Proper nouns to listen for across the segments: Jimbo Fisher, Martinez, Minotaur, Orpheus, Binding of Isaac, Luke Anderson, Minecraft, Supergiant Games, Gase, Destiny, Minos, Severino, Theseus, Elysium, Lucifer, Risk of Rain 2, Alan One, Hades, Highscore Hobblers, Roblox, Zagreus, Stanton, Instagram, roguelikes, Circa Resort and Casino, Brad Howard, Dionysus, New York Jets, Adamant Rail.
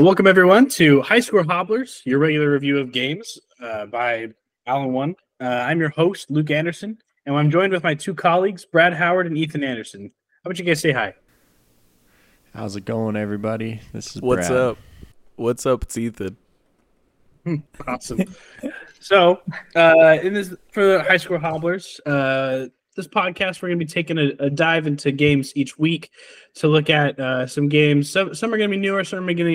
Welcome, everyone, to Highscore Hobblers, your regular review of games by Alan One. I'm your host, Luke Anderson, and I'm joined with my two colleagues, Brad Howard and Ethan Anderson. How about you guys say hi? How's it going, everybody? This is Brad. What's up? What's up? It's Ethan. Awesome. So, for the Highscore Hobblers, this podcast, we're going to be taking a dive into games each week to look at some games. Some are going to be newer, some are going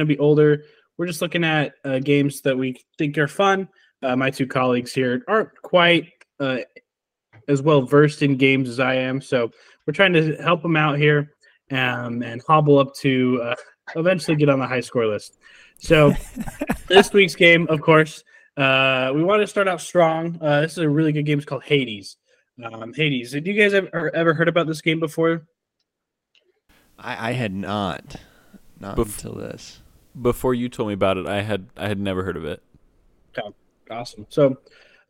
to be older. We're just looking at games that we think are fun. My two colleagues here aren't quite as well versed in games as I am, so we're trying to help them out here and hobble up to eventually get on the high score list. So this week's game, of course, we want to start out strong. This is a really good game. It's called Hades. Hades, have you guys ever heard about this game before? I had not. Until this. Before you told me about it, I had never heard of it. Oh, awesome. So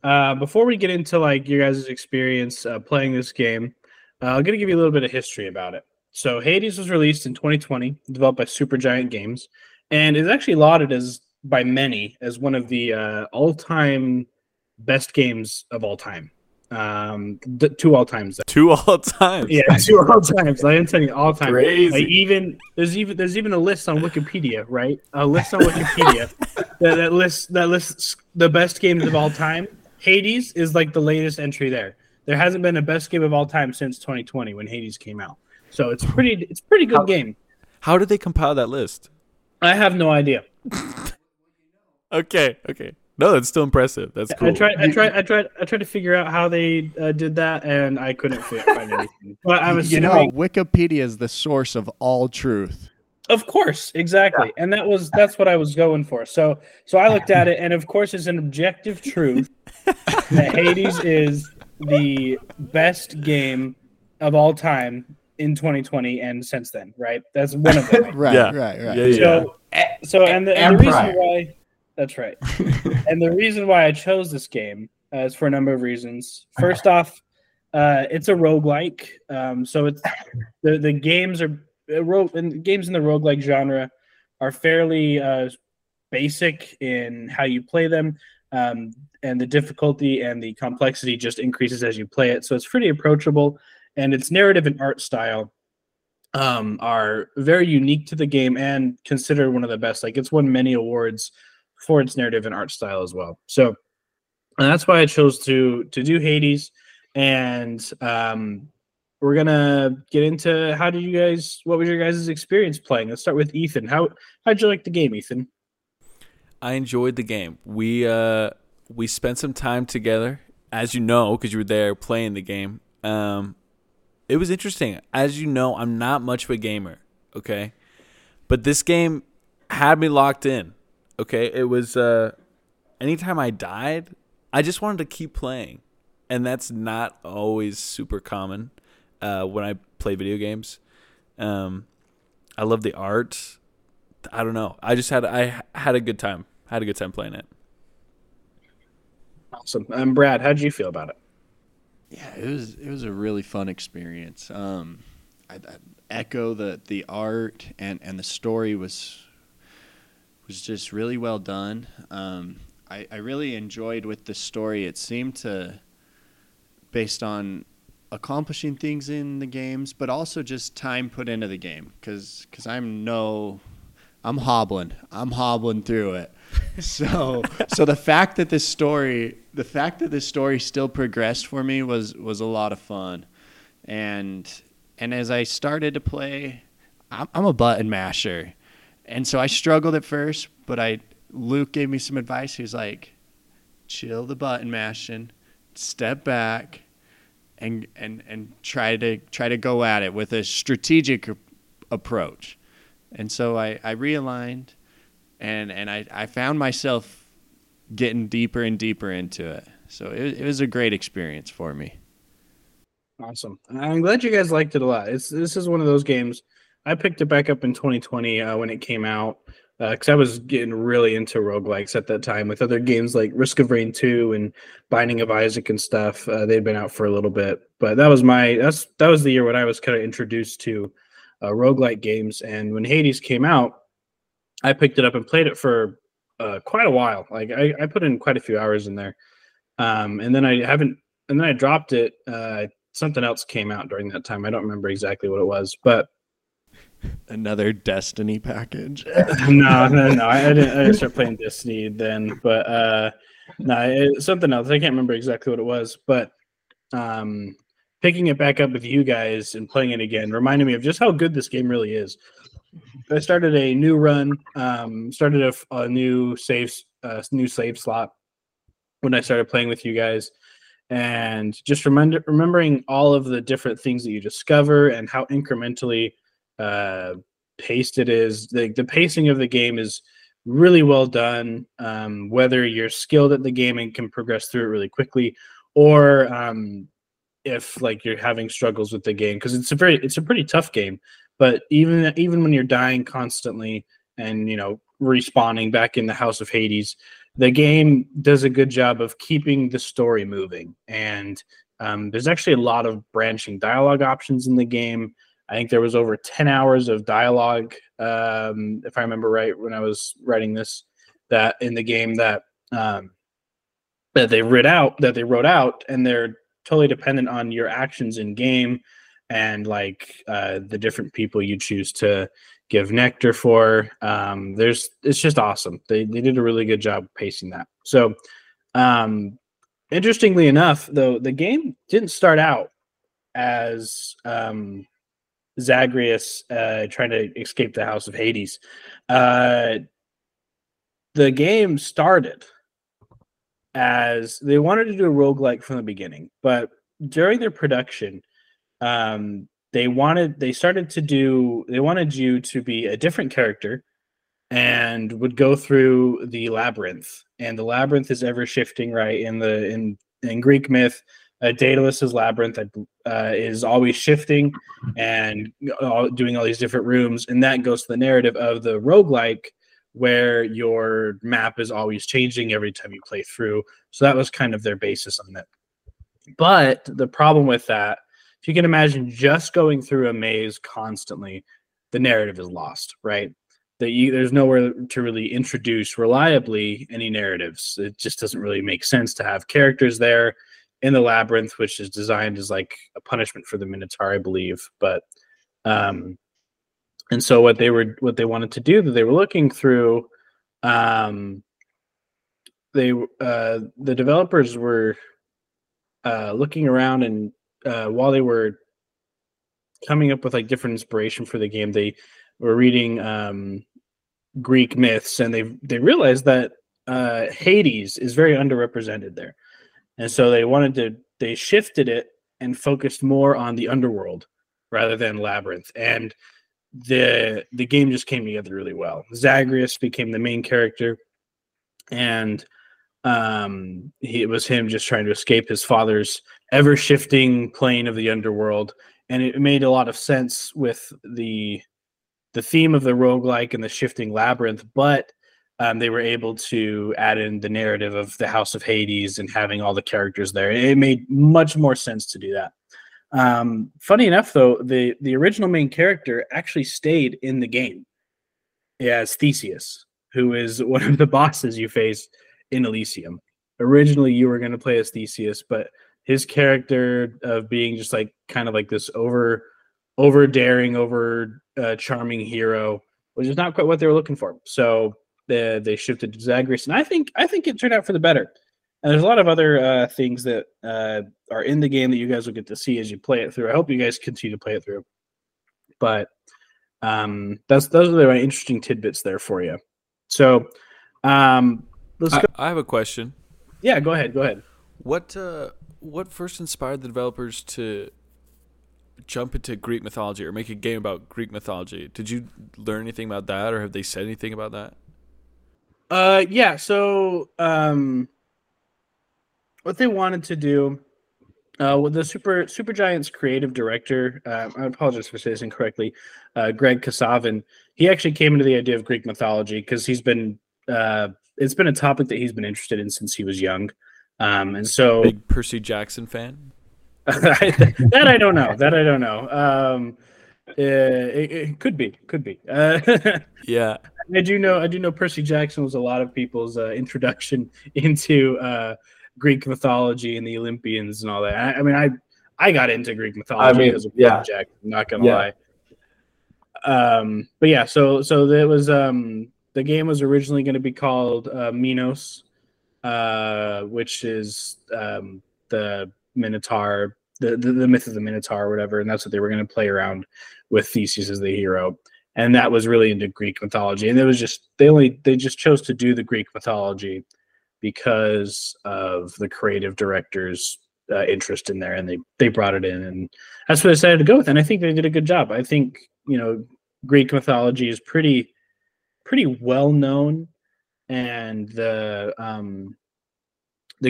before we get into your guys' experience playing this game, I'm going to give you a little bit of history about it. So Hades was released in 2020, developed by Supergiant Games, and is actually lauded by many as one of the all-time best games of all time. Two all times. Two all times. Yeah, two all times. I didn't tell you all time. Crazy. There's even a list on Wikipedia, right? A list on Wikipedia that lists the best games of all time. Hades is the latest entry there. There hasn't been a best game of all time since 2020 when Hades came out. So it's pretty good game. How did they compile that list? I have no idea. Okay. No, that's still impressive. That's cool. I tried to figure out how they did that, and I couldn't find anything. But I'm assuming Wikipedia is the source of all truth. Of course, exactly, yeah. And that's what I was going for. So I looked at it, and of course, it's an objective truth that Hades is the best game of all time in 2020 and since then. Right? That's one of them. Right. Yeah. So the reason why. That's right. And the reason why I chose this game is for a number of reasons. First off, it's a roguelike. So it's the games in the roguelike genre are fairly basic in how you play them. And the difficulty and the complexity just increases as you play it. So it's pretty approachable. And its narrative and art style are very unique to the game and considered one of the best. It's won many awards for its narrative and art style as well. So that's why I chose to do Hades. And we're going to get into what was your guys' experience playing? Let's start with Ethan. How'd you like the game, Ethan? I enjoyed the game. We spent some time together, as you know, because you were there playing the game. It was interesting. As you know, I'm not much of a gamer, okay? But this game had me locked in. Okay, it was anytime I died, I just wanted to keep playing. And that's not always super common when I play video games. I love the art. I don't know. I had a good time. I had a good time playing it. Awesome. Brad, how'd you feel about it? Yeah, it was a really fun experience. I echo the art and the story was just really well done. I really enjoyed with the story. It seemed to, based on accomplishing things in the games, but also just time put into the game. Because I'm hobbling through it. So the fact that this story still progressed for me was a lot of fun. And as I started to play, I'm a button masher. And so I struggled at first, but Luke gave me some advice. He was like, chill the button mashing, step back, and try to go at it with a strategic approach. And so I realigned, and I found myself getting deeper and deeper into it. So it was a great experience for me. Awesome. I'm glad you guys liked it a lot. This is one of those games. I picked it back up in 2020 when it came out because I was getting really into roguelikes at that time with other games like Risk of Rain 2 and Binding of Isaac and stuff. They'd been out for a little bit, but that was the year when I was kind of introduced to roguelike games. And when Hades came out, I picked it up and played it for quite a while. Like I put in quite a few hours in there. And then I haven't, and then I dropped it. Something else came out during that time. I don't remember exactly what it was, but another Destiny package. No. I didn't start playing Destiny then, but something else. I can't remember exactly what it was, but picking it back up with you guys and playing it again reminded me of just how good this game really is. I started a new run, started a new save slot when I started playing with you guys, and just remembering all of the different things that you discover and how incrementally paced it is. The pacing of the game is really well done. Whether you're skilled at the game and can progress through it really quickly, or if like you're having struggles with the game, because it's a pretty tough game. But even when you're dying constantly and, you know, respawning back in the House of Hades, the game does a good job of keeping the story moving. And there's actually a lot of branching dialogue options in the game. I think there was over 10 hours of dialogue, if I remember right, when I was writing this, that in the game that they wrote out, and they're totally dependent on your actions in game. And like the different people you choose to give nectar for, it's just awesome. They did a really good job pacing that. So, interestingly enough, though, the game didn't start out as Zagreus trying to escape the House of Hades. The game started as they wanted to do a roguelike from the beginning, but during their production, they wanted you to be a different character and would go through the labyrinth, and the labyrinth is ever shifting, right? In Greek myth, Daedalus's labyrinth is always shifting and doing all these different rooms, and that goes to the narrative of the roguelike, where your map is always changing every time you play through. So that was kind of their basis on that. But the problem with that, if you can imagine just going through a maze constantly, the narrative is lost, right? There's nowhere to really introduce reliably any narratives. It just doesn't really make sense to have characters there in the labyrinth, which is designed as like a punishment for the Minotaur, I believe. But and so what they wanted to do, that they were looking through, the developers were looking around, and while they were coming up with like different inspiration for the game, they were reading Greek myths, and they realized that Hades is very underrepresented there, and so they shifted it and focused more on the underworld rather than labyrinth, and the game just came together really well. Zagreus became the main character, and it was him just trying to escape his father's ever-shifting plane of the underworld, and it made a lot of sense with the theme of the roguelike and the shifting labyrinth. But they were able to add in the narrative of the House of Hades and having all the characters there. It made much more sense to do that. Funny enough, though, the original main character actually stayed in the game as Theseus, who is one of the bosses you face in Elysium. Originally, you were going to play as Theseus, but his character of being just like kind of like this over-daring, over-charming hero, which is not quite what they were looking for. So they shifted to Zagreus, and I think it turned out for the better. And there's a lot of other things that are in the game that you guys will get to see as you play it through. I hope you guys continue to play it through. But those are the interesting tidbits there for you. So let's go. I have a question. Yeah, go ahead. What first inspired the developers to jump into Greek mythology or make a game about Greek mythology? Did you learn anything about that, or have they said anything about that? Yeah. So what they wanted to do, with the Supergiant's creative director, I apologize for saying this incorrectly, Greg Kasavin, he actually came into the idea of Greek mythology because it's been a topic that he's been interested in since he was young. And so, big Percy Jackson fan? That I don't know. It could be. Yeah. I do know Percy Jackson was a lot of people's introduction into Greek mythology and the Olympians and all that. I mean, I got into Greek mythology because of Percy Jackson. I'm not gonna lie. But yeah, so there was the game was originally going to be called Minos, which is the Minotaur, the myth of the Minotaur, or whatever, and that's what they were going to play around with Theseus as the hero. And that was really into Greek mythology. And it was just they just chose to do the Greek mythology because of the creative director's interest in there, and they brought it in, and that's what I decided to go with. And I think they did a good job. I think Greek mythology is pretty well known, and the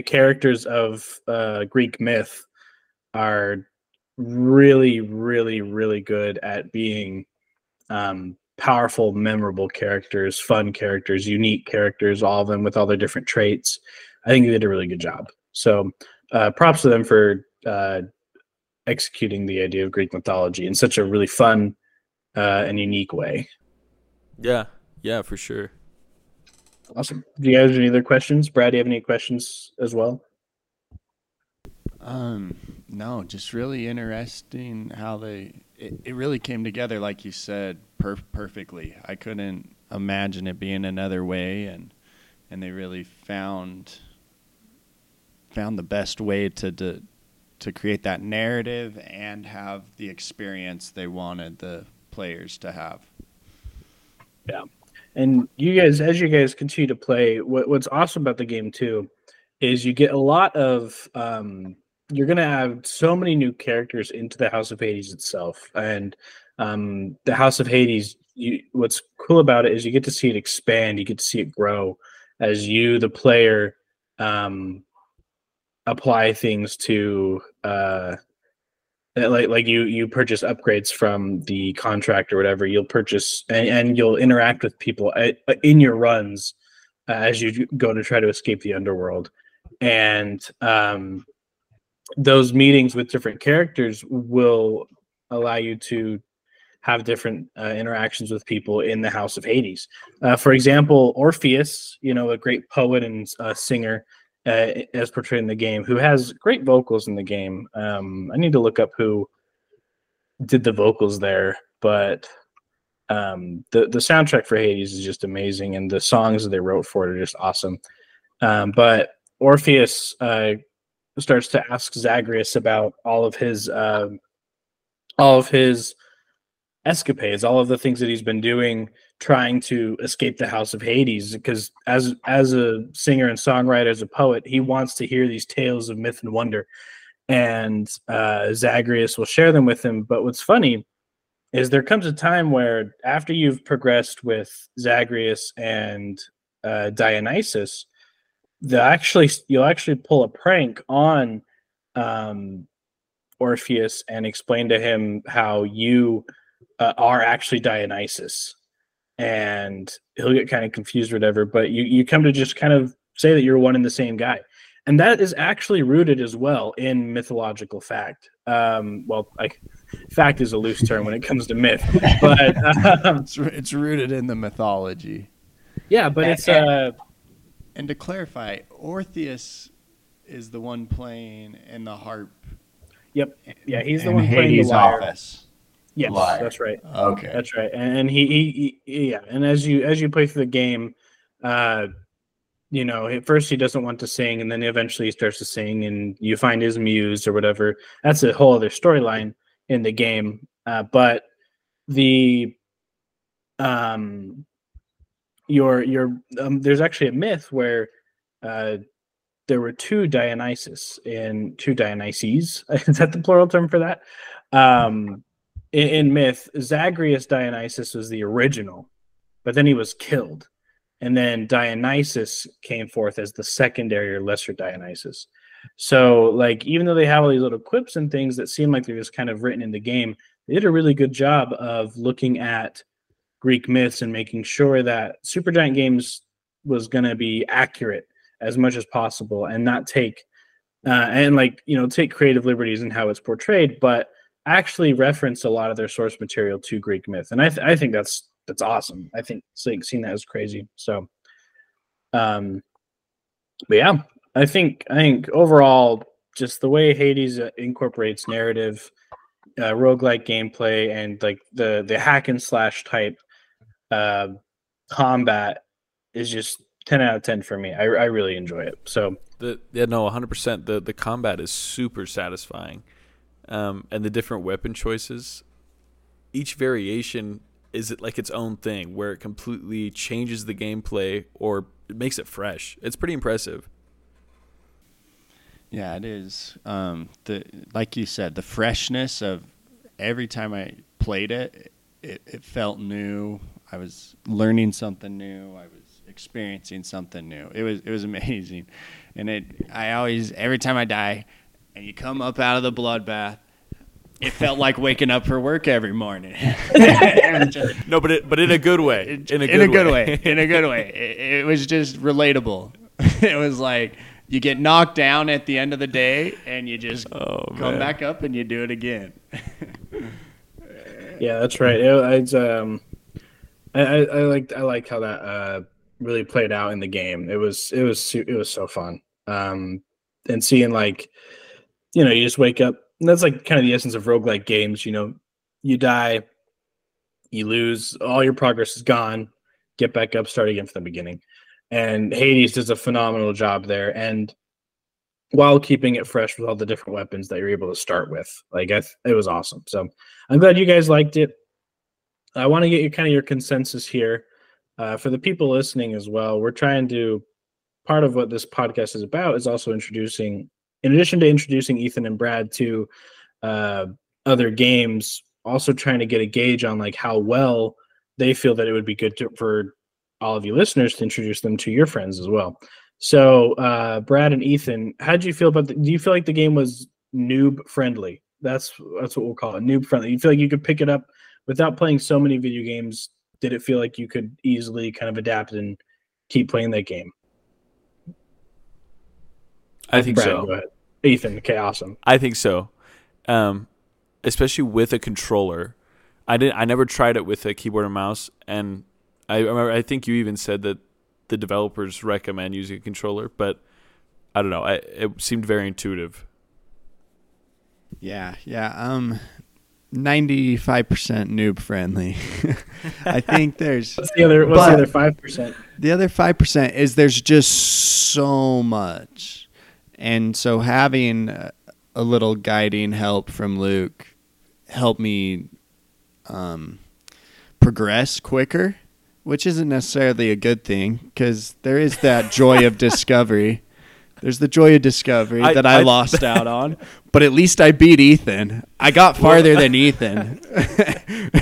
characters of Greek myth are really, really, really good at being powerful, memorable characters, fun characters, unique characters, all of them with all their different traits. I think they did a really good job. So props to them for executing the idea of Greek mythology in such a really fun and unique way. Yeah, for sure. Awesome. Do you guys have any other questions? Brad, do you have any questions as well? No, just really interesting how it really came together, like you said, perfectly. I couldn't imagine it being another way, and they really found the best way to create that narrative and have the experience they wanted the players to have. Yeah, and you guys, as you guys continue to play, what's awesome about the game too is you get a lot of you're going to have so many new characters into the House of Hades itself. And the House of Hades, what's cool about it is you get to see it expand, you get to see it grow as you, the player, apply things to like you purchase upgrades from the contract or whatever. You'll purchase and you'll interact with people in your runs as you go to try to escape the underworld. And those meetings with different characters will allow you to have different interactions with people in the House of Hades. For example, Orpheus, a great poet and singer as portrayed in the game, who has great vocals in the game. I need to look up who did the vocals there, but the soundtrack for Hades is just amazing, and the songs that they wrote for it are just awesome. But Orpheus starts to ask Zagreus about all of his escapades, all of the things that he's been doing trying to escape the House of Hades, because as a singer and songwriter, as a poet, he wants to hear these tales of myth and wonder, and Zagreus will share them with him. But what's funny is there comes a time where after you've progressed with Zagreus and Dionysus, you'll actually pull a prank on Orpheus and explain to him how you are actually Dionysus, and he'll get kind of confused or whatever, but you come to just kind of say that you're one and the same guy. And that is actually rooted as well in mythological fact. Fact is a loose term when it comes to myth, but it's rooted in the mythology. Yeah, but it's And to clarify, Orpheus is the one playing in the harp. Yep. Yeah, he's the one playing the lyre. Office. Yes, lyre. That's right. Okay, that's right. And he yeah. And as you play through the game, at first he doesn't want to sing, and then eventually he starts to sing, and you find his muse or whatever. That's a whole other storyline in the game. But the there's actually a myth where there were two Dionysus and two Dionyses. Is that the plural term for that? In myth, Zagreus Dionysus was the original, but then he was killed, and then Dionysus came forth as the secondary or lesser Dionysus. So, even though they have all these little quips and things that seem like they're just kind of written in the game, they did a really good job of looking at Greek myths and making sure that Supergiant Games was going to be accurate as much as possible and not take take creative liberties in how it's portrayed, but actually reference a lot of their source material to Greek myth. And I think that's that's awesome. I think seeing that was crazy. So, but yeah, I think overall, just the way Hades incorporates narrative, roguelike gameplay, and like the hack and slash type combat is just 10 out of 10 for me. I really enjoy it. So no, 100%. The combat is super satisfying, and the different weapon choices, each variation is it like its own thing where it completely changes the gameplay or it makes it fresh. It's pretty impressive. Yeah, it is. Like you said, the freshness of every time I played it, it felt new. I was learning something new. I was experiencing something new. It was amazing. And every time I die and you come up out of the bloodbath, it felt like waking up for work every morning. No, but in a good way. In a good way. It was just relatable. It was like you get knocked down at the end of the day, and you just come back up and you do it again. Yeah, that's right. It's I like how that really played out in the game. It was so fun. And seeing like, you know, you just wake up. And that's like kind of the essence of roguelike games. You know, you die, you lose, all your progress is gone, get back up, start again from the beginning. And Hades does a phenomenal job there. And while keeping it fresh with all the different weapons that you're able to start with, like it was awesome. So I'm glad you guys liked it. I want to get your consensus here for the people listening as well. We're trying to, part of what this podcast is about is also introducing, in addition to introducing Ethan and Brad to other games, also trying to get a gauge on like how well they feel that it would be good for all of you listeners to introduce them to your friends as well. So Brad and Ethan, how do you feel about do you feel like the game was noob friendly? That's what we'll call it, noob friendly. You feel like you could pick it up without playing so many video games? Did it feel like you could easily kind of adapt and keep playing that game? I think Brad, so. Ethan, okay, awesome. I think so, especially with a controller. I never tried it with a keyboard and mouse, and I remember. I think you even said that the developers recommend using a controller, but I don't know. It seemed very intuitive. Yeah. 95% noob friendly. I think there's. What's the other 5%? The other 5% is there's just so much. And so having a little guiding help from Luke helped me progress quicker, which isn't necessarily a good thing because there is that joy of discovery. There's the joy of discovery that I lost out on, but at least I beat Ethan. I got farther than Ethan.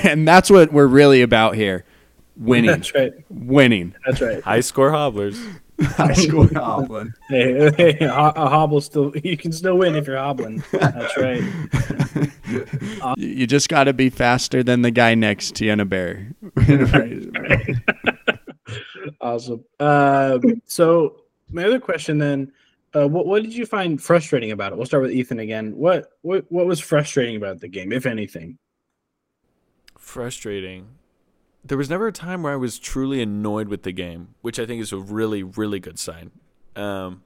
And that's what we're really about here, winning. That's right. Winning. That's right. Highscore Hobblers. Highscore hobbling. Hey, a hobble still. You can still win if you're hobbling. That's right. You just got to be faster than the guy next to you in a bear. Right. Awesome. So my other question then, what did you find frustrating about it? We'll start with Ethan again. What was frustrating about the game, if anything? Frustrating. There was never a time where I was truly annoyed with the game, which I think is a really, really good sign. Probably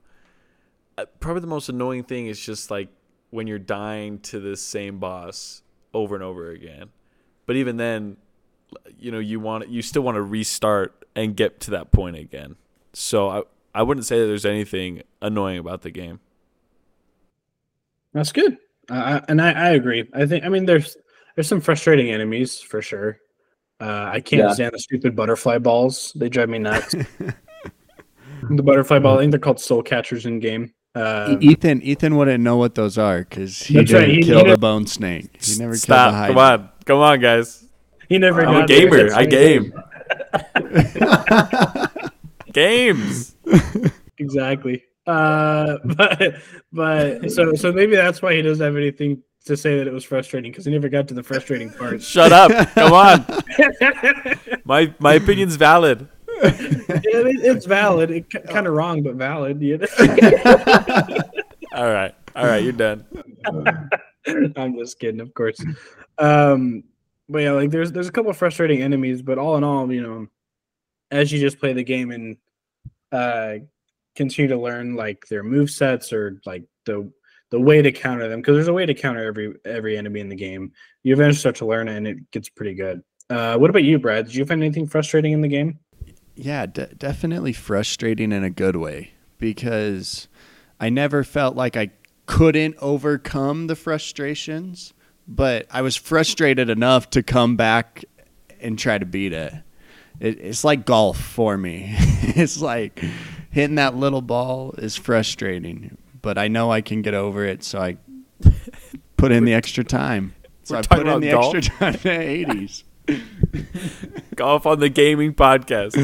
the most annoying thing is just like when you're dying to the same boss over and over again. But even then, you know, you still want to restart and get to that point again. So I wouldn't say that there's anything annoying about the game. That's good, and I agree. I think there's some frustrating enemies for sure. I can't stand the stupid butterfly balls. They drive me nuts. The butterfly ball, I think they're called soul catchers in game. Ethan wouldn't know what those are because he didn't kill the bone snake. He never killed the hide. Come on, guys. He never. I'm a gamer. I game. Games. Exactly. But so maybe that's why he doesn't have anything to say that it was frustrating, because he never got to the frustrating part. Shut up. Come on. My opinion's valid. Yeah, it's valid. It's kind of wrong, but valid. You know? All right. You're done. I'm just kidding, of course. But yeah, like there's a couple of frustrating enemies, but all in all, you know, as you just play the game and continue to learn like their movesets or like the way to counter them, because there's a way to counter every enemy in the game. You eventually start to learn it, and it gets pretty good. What about you, Brad? Did you find anything frustrating in the game? Yeah, definitely frustrating in a good way, because I never felt like I couldn't overcome the frustrations, but I was frustrated enough to come back and try to beat it. It's like golf for me. It's like hitting that little ball is frustrating, but I know I can get over it, so I put in the extra time. So I put in the golf? Extra time to Hades. Golf on the gaming podcast.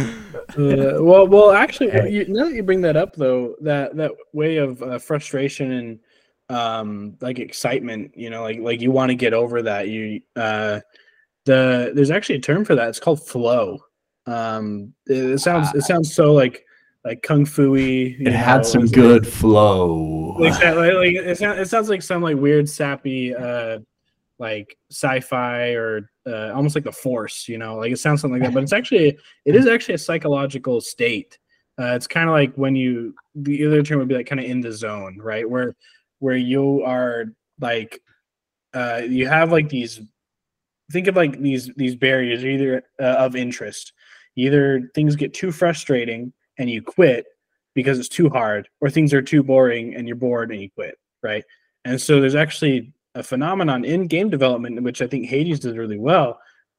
Well, actually, now that you bring that up, though, that way of frustration and like excitement, you know, like you want to get over that. There's actually a term for that. It's called flow. It sounds so like kung fu-y. It had some good flow. Like that, like it sounds like some like weird sappy like sci-fi or almost like The Force, you know, like it sounds something like that, but it is actually a psychological state. It's kind of like when the other term would be like kind of in the zone, right? Where you are like, you have like these, think of like these barriers either of interest, either things get too frustrating and you quit because it's too hard, or things are too boring and you're bored and you quit. Right. And so there's actually a phenomenon in game development, which I think Hades does really well,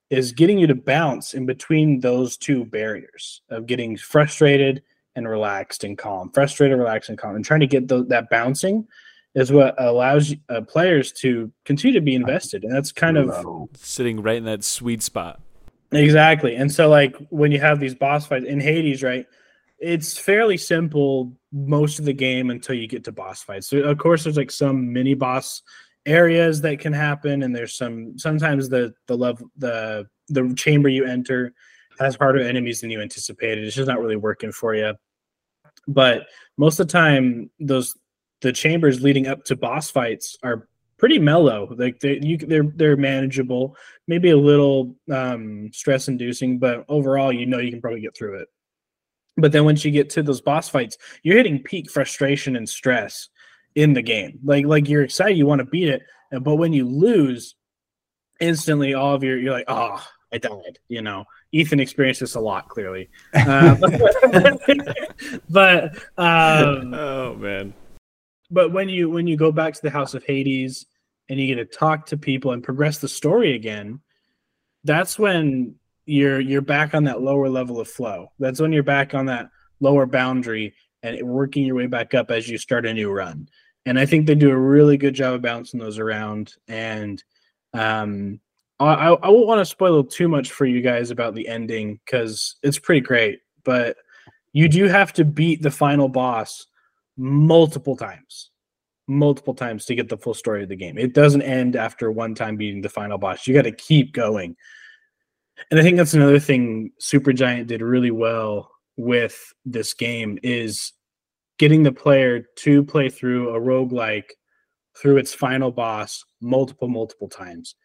is getting you to bounce in between those two barriers of getting frustrated and relaxed and calm, frustrated, relaxed, and calm, and trying to get that bouncing is what allows players to continue to be invested. And that's kind of sitting right in that sweet spot. Exactly. And so like when you have these boss fights in Hades, right, it's fairly simple most of the game until you get to boss fights. So of course there's like some mini boss areas that can happen, and there's sometimes the chamber you enter has harder enemies than you anticipated. It's just not really working for you. But most of the time, the chambers leading up to boss fights are pretty mellow. Like they're manageable, maybe a little stress inducing, but overall, you know, you can probably get through it. But then once you get to those boss fights, you're hitting peak frustration and stress in the game. Like you're excited, you want to beat it, but when you lose, instantly all of you're like, oh, I died. You know, Ethan experienced this a lot, clearly. Oh man! But when you go back to the House of Hades and you get to talk to people and progress the story again, that's when you're back on that lower level of flow. That's when you're back on that lower boundary and working your way back up as you start a new run. And I think they do a really good job of bouncing those around. And I won't want to spoil too much for you guys about the ending, because it's pretty great. But you do have to beat the final boss multiple times to get the full story of the game. It doesn't end after one time beating the final boss. You got to keep going. And I think that's another thing Supergiant did really well with this game, is getting the player to play through a roguelike through its final boss multiple times.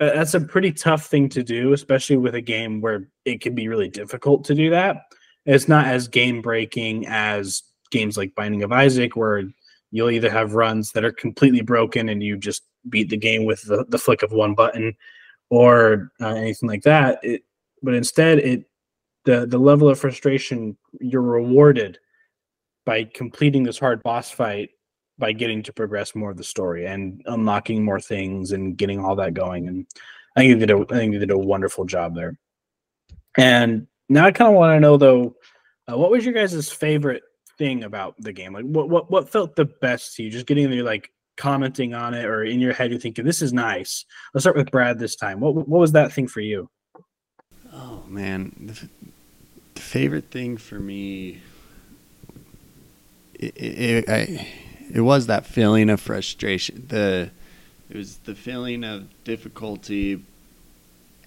That's a pretty tough thing to do, especially with a game where it can be really difficult to do that. It's not as game breaking as games like Binding of Isaac, where you'll either have runs that are completely broken and you just beat the game with the flick of one button, or anything like that. But instead, the level of frustration, you're rewarded by completing this hard boss fight, by getting to progress more of the story and unlocking more things and getting all that going. And I think they did a wonderful job there. And now I kind of want to know, though, what was your guys' favorite thing about the game? Like what felt the best to you? Just getting there, like commenting on it, or in your head you're thinking, this is nice. Let's start with Brad this time. What was that thing for you? Oh man, the favorite thing for me, it was that feeling of frustration. It was the feeling of difficulty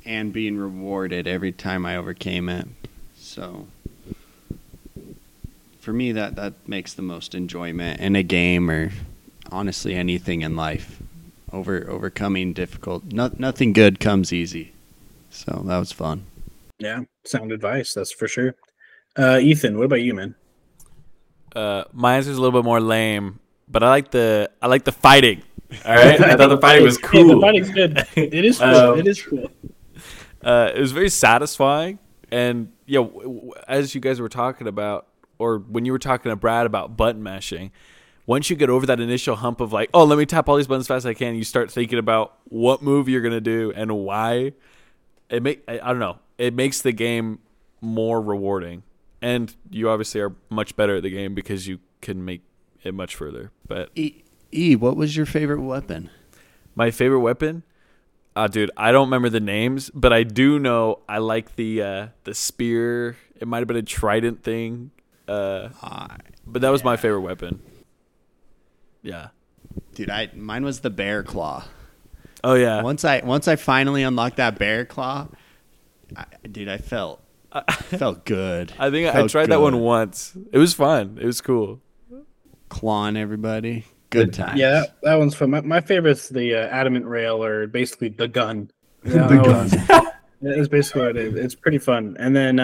and being rewarded every time I overcame it. So for me, that makes the most enjoyment in a game, or honestly anything in life. Overcoming difficult. Nothing good comes easy. So that was fun. Yeah, sound advice, that's for sure. Ethan, what about you, man? My answer is a little bit more lame, but I like the fighting. All right, I thought the fighting was cool. Yeah, the fighting's good. It is cool. It was very satisfying, and yeah, as you guys were talking about, or when you were talking to Brad about button mashing, once you get over that initial hump of like, oh, let me tap all these buttons as fast as I can, you start thinking about what move you're gonna do and why. It makes the game more rewarding, and you obviously are much better at the game because you can make it much further. But what was your favorite weapon? My favorite weapon? Dude, I don't remember the names, but I do know I like the spear. It might have been a trident thing. But that was my favorite weapon. Yeah. Dude, mine was the bear claw. Oh yeah. Once I finally unlocked that bear claw, I felt good. I think I tried that one once. It was fun. It was cool. Clawing everybody. Good time. Yeah, that one's fun. My favorite's the Adamant Rail, or basically the gun. Yeah, the gun. That's basically what it is. It's pretty fun. And then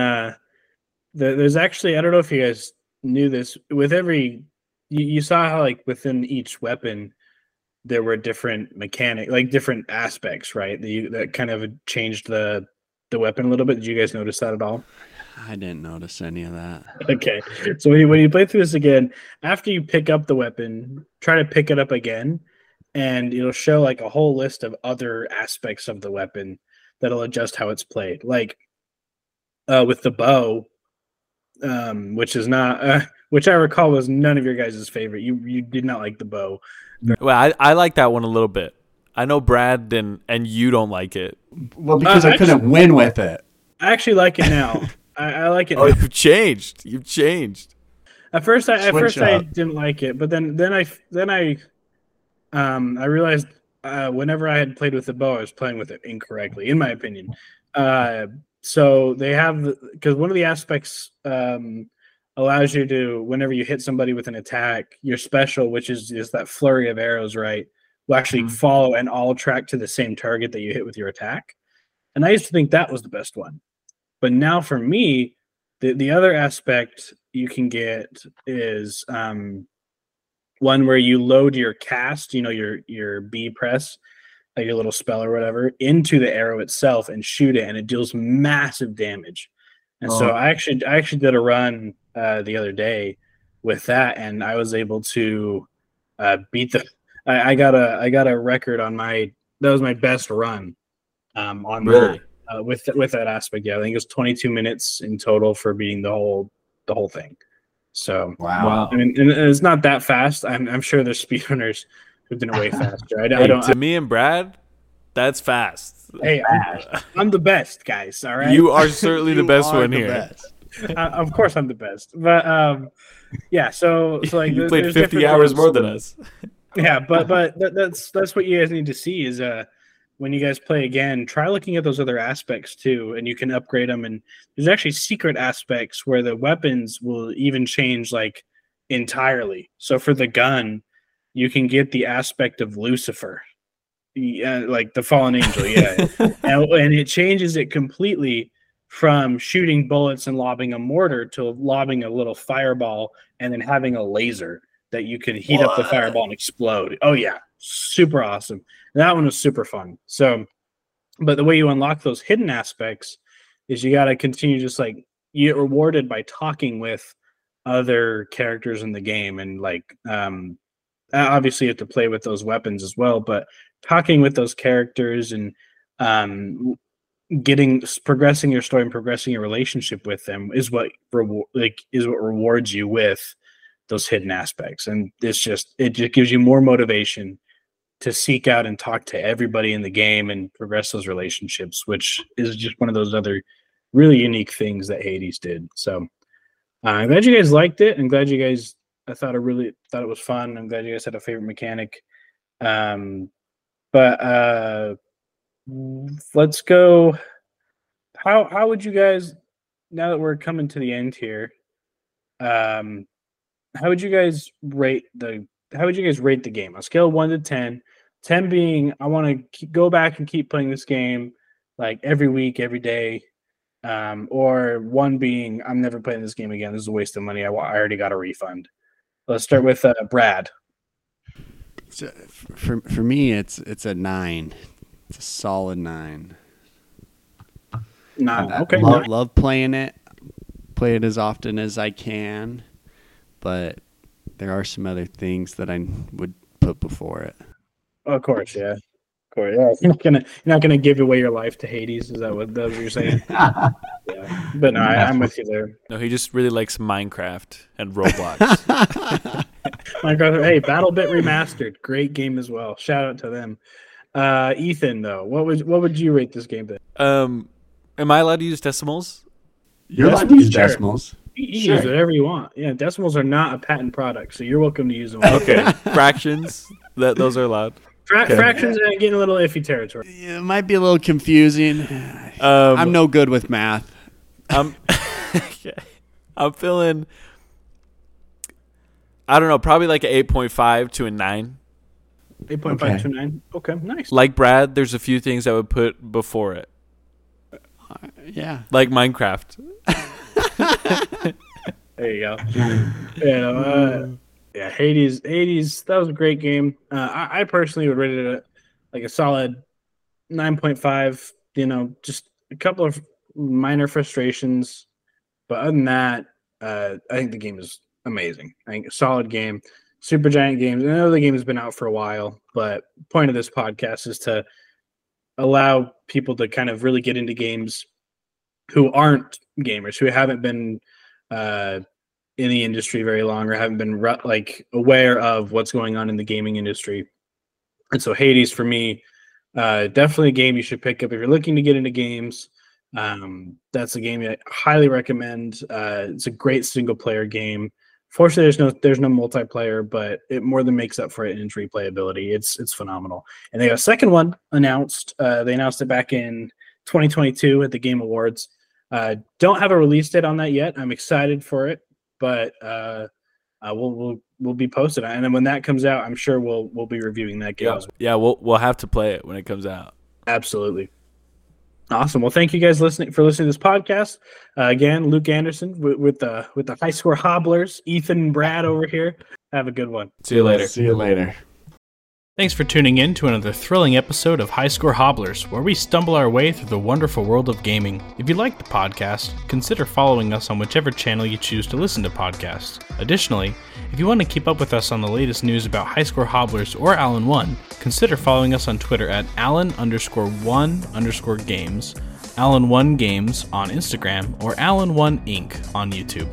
there's actually, I don't know if you guys knew this, with every, you saw how like within each weapon there were different mechanics, like different aspects, right? That kind of changed the weapon a little bit. Did you guys notice that at all? I didn't notice any of that. Okay. So when you play through this again, after you pick up the weapon, try to pick it up again, and it'll show like a whole list of other aspects of the weapon that'll adjust how it's played. Like with the bow, which I recall was none of your guys' favorite. You did not like the bow. Well, I like that one a little bit. I know Brad didn't, and you don't like it. Well, because I couldn't win with it. I actually like it now. I like it. Oh, you've changed. At first I didn't like it, but then I realized whenever I had played with the bow, I was playing with it incorrectly, in my opinion. So they have, because one of the aspects allows you to, whenever you hit somebody with an attack, your special, which is that flurry of arrows, right, will actually follow and all track to the same target that you hit with your attack. And I used to think that was the best one. But now for me, the other aspect you can get is one where you load your cast, you know, your B press, like your little spell or whatever, into the arrow itself and shoot it, and it deals massive damage. And so I actually did a run the other day with that, and I was able to beat the. I got a record on my. That was my best run on my. Really? With that aspect, yeah, I think it was 22 minutes in total for beating the whole thing. So wow, I mean, and it's not that fast. I'm sure there's speedrunners who've done it way faster. Me and Brad, that's fast. Hey, I'm the best, guys. All right, you are certainly the best one here. Best. Of course, I'm the best. But yeah, so like you played 50 hours more than us. Yeah, but that's what you guys need to see is when you guys play again, try looking at those other aspects too, and you can upgrade them. And there's actually secret aspects where the weapons will even change like entirely. So for the gun, you can get the aspect of Lucifer, like the fallen angel. Yeah. and it changes it completely from shooting bullets and lobbing a mortar to lobbing a little fireball and then having a laser that you can heat up the fireball and explode. Oh yeah. Super awesome. That one was super fun. So, but the way you unlock those hidden aspects is you got to continue, just like you get rewarded by talking with other characters in the game. And like, obviously you have to play with those weapons as well, but talking with those characters and progressing your story and progressing your relationship with them is what rewards you with those hidden aspects. And it just gives you more motivation to seek out and talk to everybody in the game and progress those relationships, which is just one of those other really unique things that Hades did. So I'm glad you guys liked it. I'm glad you guys, I really thought it was fun. I'm glad you guys had a favorite mechanic. But let's go. How would you guys, now that we're coming to the end here, how would you guys rate the game on a scale of 1 to 10? 10 being I want to go back and keep playing this game, like every week, every day, or one being, I'm never playing this game again. This is a waste of money. I already got a refund. Let's start with Brad. So for me, it's a 9. It's a solid 9. Okay. I love playing it. Play it as often as I can, but there are some other things that I would put before it. Of course, yeah. Of course, yeah. You're not gonna give away your life to Hades. Is that what you're saying? Yeah. But no, I'm with you there. No, he just really likes Minecraft and Roblox. Minecraft. Hey, BattleBit Remastered, great game as well. Shout out to them. Ethan, though, what would you rate this game then? Am I allowed to use decimals? You're allowed to use decimals. You can use whatever you want. Yeah, decimals are not a patent product, so you're welcome to use them. Okay. Fractions, those are allowed. Fractions are getting a little iffy territory. Yeah, it might be a little confusing. I'm no good with math. I'm feeling, I don't know, probably like an 8.5 to a 9. 8.5 to a 9. Okay, nice. Like Brad, there's a few things I would put before it. Yeah, like Minecraft. There you go. Yeah, Hades. That was a great game. I personally would rate it a solid 9.5. You know, just a couple of minor frustrations, but other than that, I think the game is amazing. I think a solid game. Supergiant Games. I know the game has been out for a while, but the point of this podcast is to allow people to kind of really get into games who aren't gamers, who haven't been in the industry very long or haven't been aware of what's going on in the gaming industry. And so Hades, for me, definitely a game you should pick up if you're looking to get into games. That's a game I highly recommend. It's a great single player game. Fortunately, there's no multiplayer, but it more than makes up for it in its replayability. It's phenomenal. And they got a second one announced. They announced it back in 2022 at the Game Awards. Don't have a release date on that yet. I'm excited for it, but we'll be posted. And then when that comes out, I'm sure we'll be reviewing that game. Yeah, we'll have to play it when it comes out. Absolutely. Awesome. Well, thank you guys for listening to this podcast. Again, Luke Anderson with the Highscore Hobblers, Ethan and Brad over here. Have a good one. See you later. See you later. Thanks for tuning in to another thrilling episode of Highscore Hobblers, where we stumble our way through the wonderful world of gaming. If you like the podcast, consider following us on whichever channel you choose to listen to podcasts. Additionally, if you want to keep up with us on the latest news about Highscore Hobblers or Alan One, consider following us on Twitter at Alan_1_games, Alan One Games on Instagram, or Alan One Inc. on YouTube.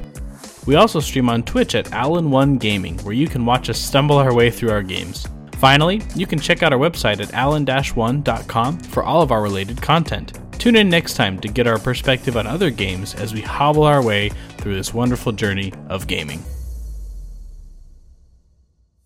We also stream on Twitch at Alan One Gaming, where you can watch us stumble our way through our games. Finally, you can check out our website at alan-1.com for all of our related content. Tune in next time to get our perspective on other games as we hobble our way through this wonderful journey of gaming.